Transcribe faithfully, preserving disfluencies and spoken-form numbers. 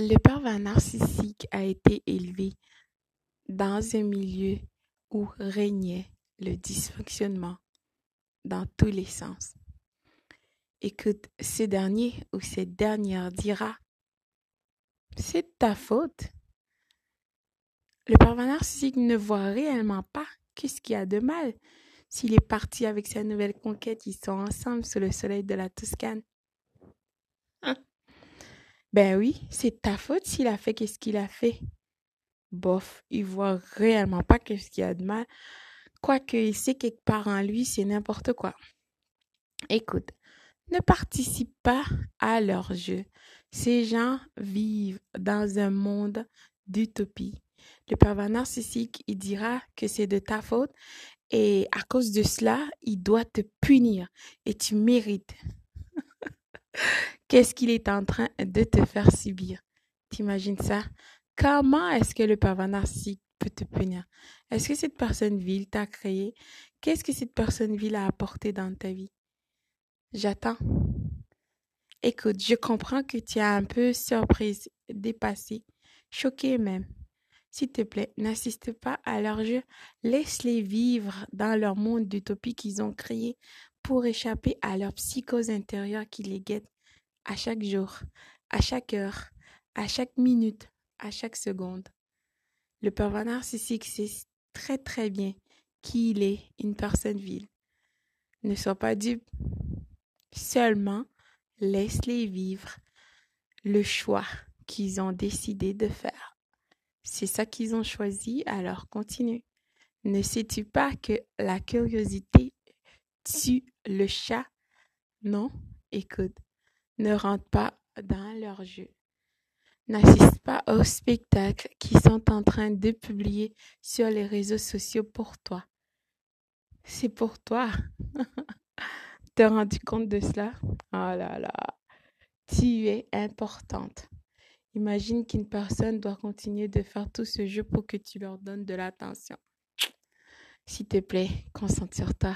Le pervers narcissique a été élevé dans un milieu où régnait le dysfonctionnement dans tous les sens. Et que ce dernier ou cette dernière dira « c'est de ta faute ». Le pervers narcissique ne voit réellement pas qu'est-ce qu'il y a de mal. S'il est parti avec sa nouvelle conquête, ils sont ensemble sous le soleil de la Toscane. Hein? Ben oui, c'est de ta faute s'il a fait qu'est-ce qu'il a fait. Bof, il voit réellement pas qu'est-ce qu'il y a de mal. Quoique il sait quelque part en lui, c'est n'importe quoi. Écoute, ne participe pas à leur jeu. Ces gens vivent dans un monde d'utopie. Le pervers narcissique, il dira que c'est de ta faute et à cause de cela, il doit te punir et tu mérites. Qu'est-ce qu'il est en train de te faire subir? T'imagines ça? Comment est-ce que le pervers narcissique peut te punir? Est-ce que cette personne vile t'a créé? Qu'est-ce que cette personne vile a apporté dans ta vie? J'attends. Écoute, je comprends que tu es un peu surprise, dépassée, choquée même. S'il te plaît, n'assiste pas à leur jeu. Laisse-les vivre dans leur monde d'utopie qu'ils ont créé pour échapper à leur psychose intérieure qui les guette à chaque jour, à chaque heure, à chaque minute, à chaque seconde. Le pervers narcissique sait très très bien qui il est, une personne vile. Ne sois pas dupe. Seulement, laisse-les vivre le choix qu'ils ont décidé de faire. C'est ça qu'ils ont choisi, alors continue. Ne sais-tu pas que la curiosité tue le chat? Non? Écoute, ne rentre pas dans leur jeu. N'assiste pas aux spectacles qu'ils sont en train de publier sur les réseaux sociaux pour toi. C'est pour toi. T'es rendu compte de cela? Oh là là, tu es importante. Imagine qu'une personne doit continuer de faire tout ce jeu pour que tu leur donnes de l'attention. S'il te plaît, concentre-toi.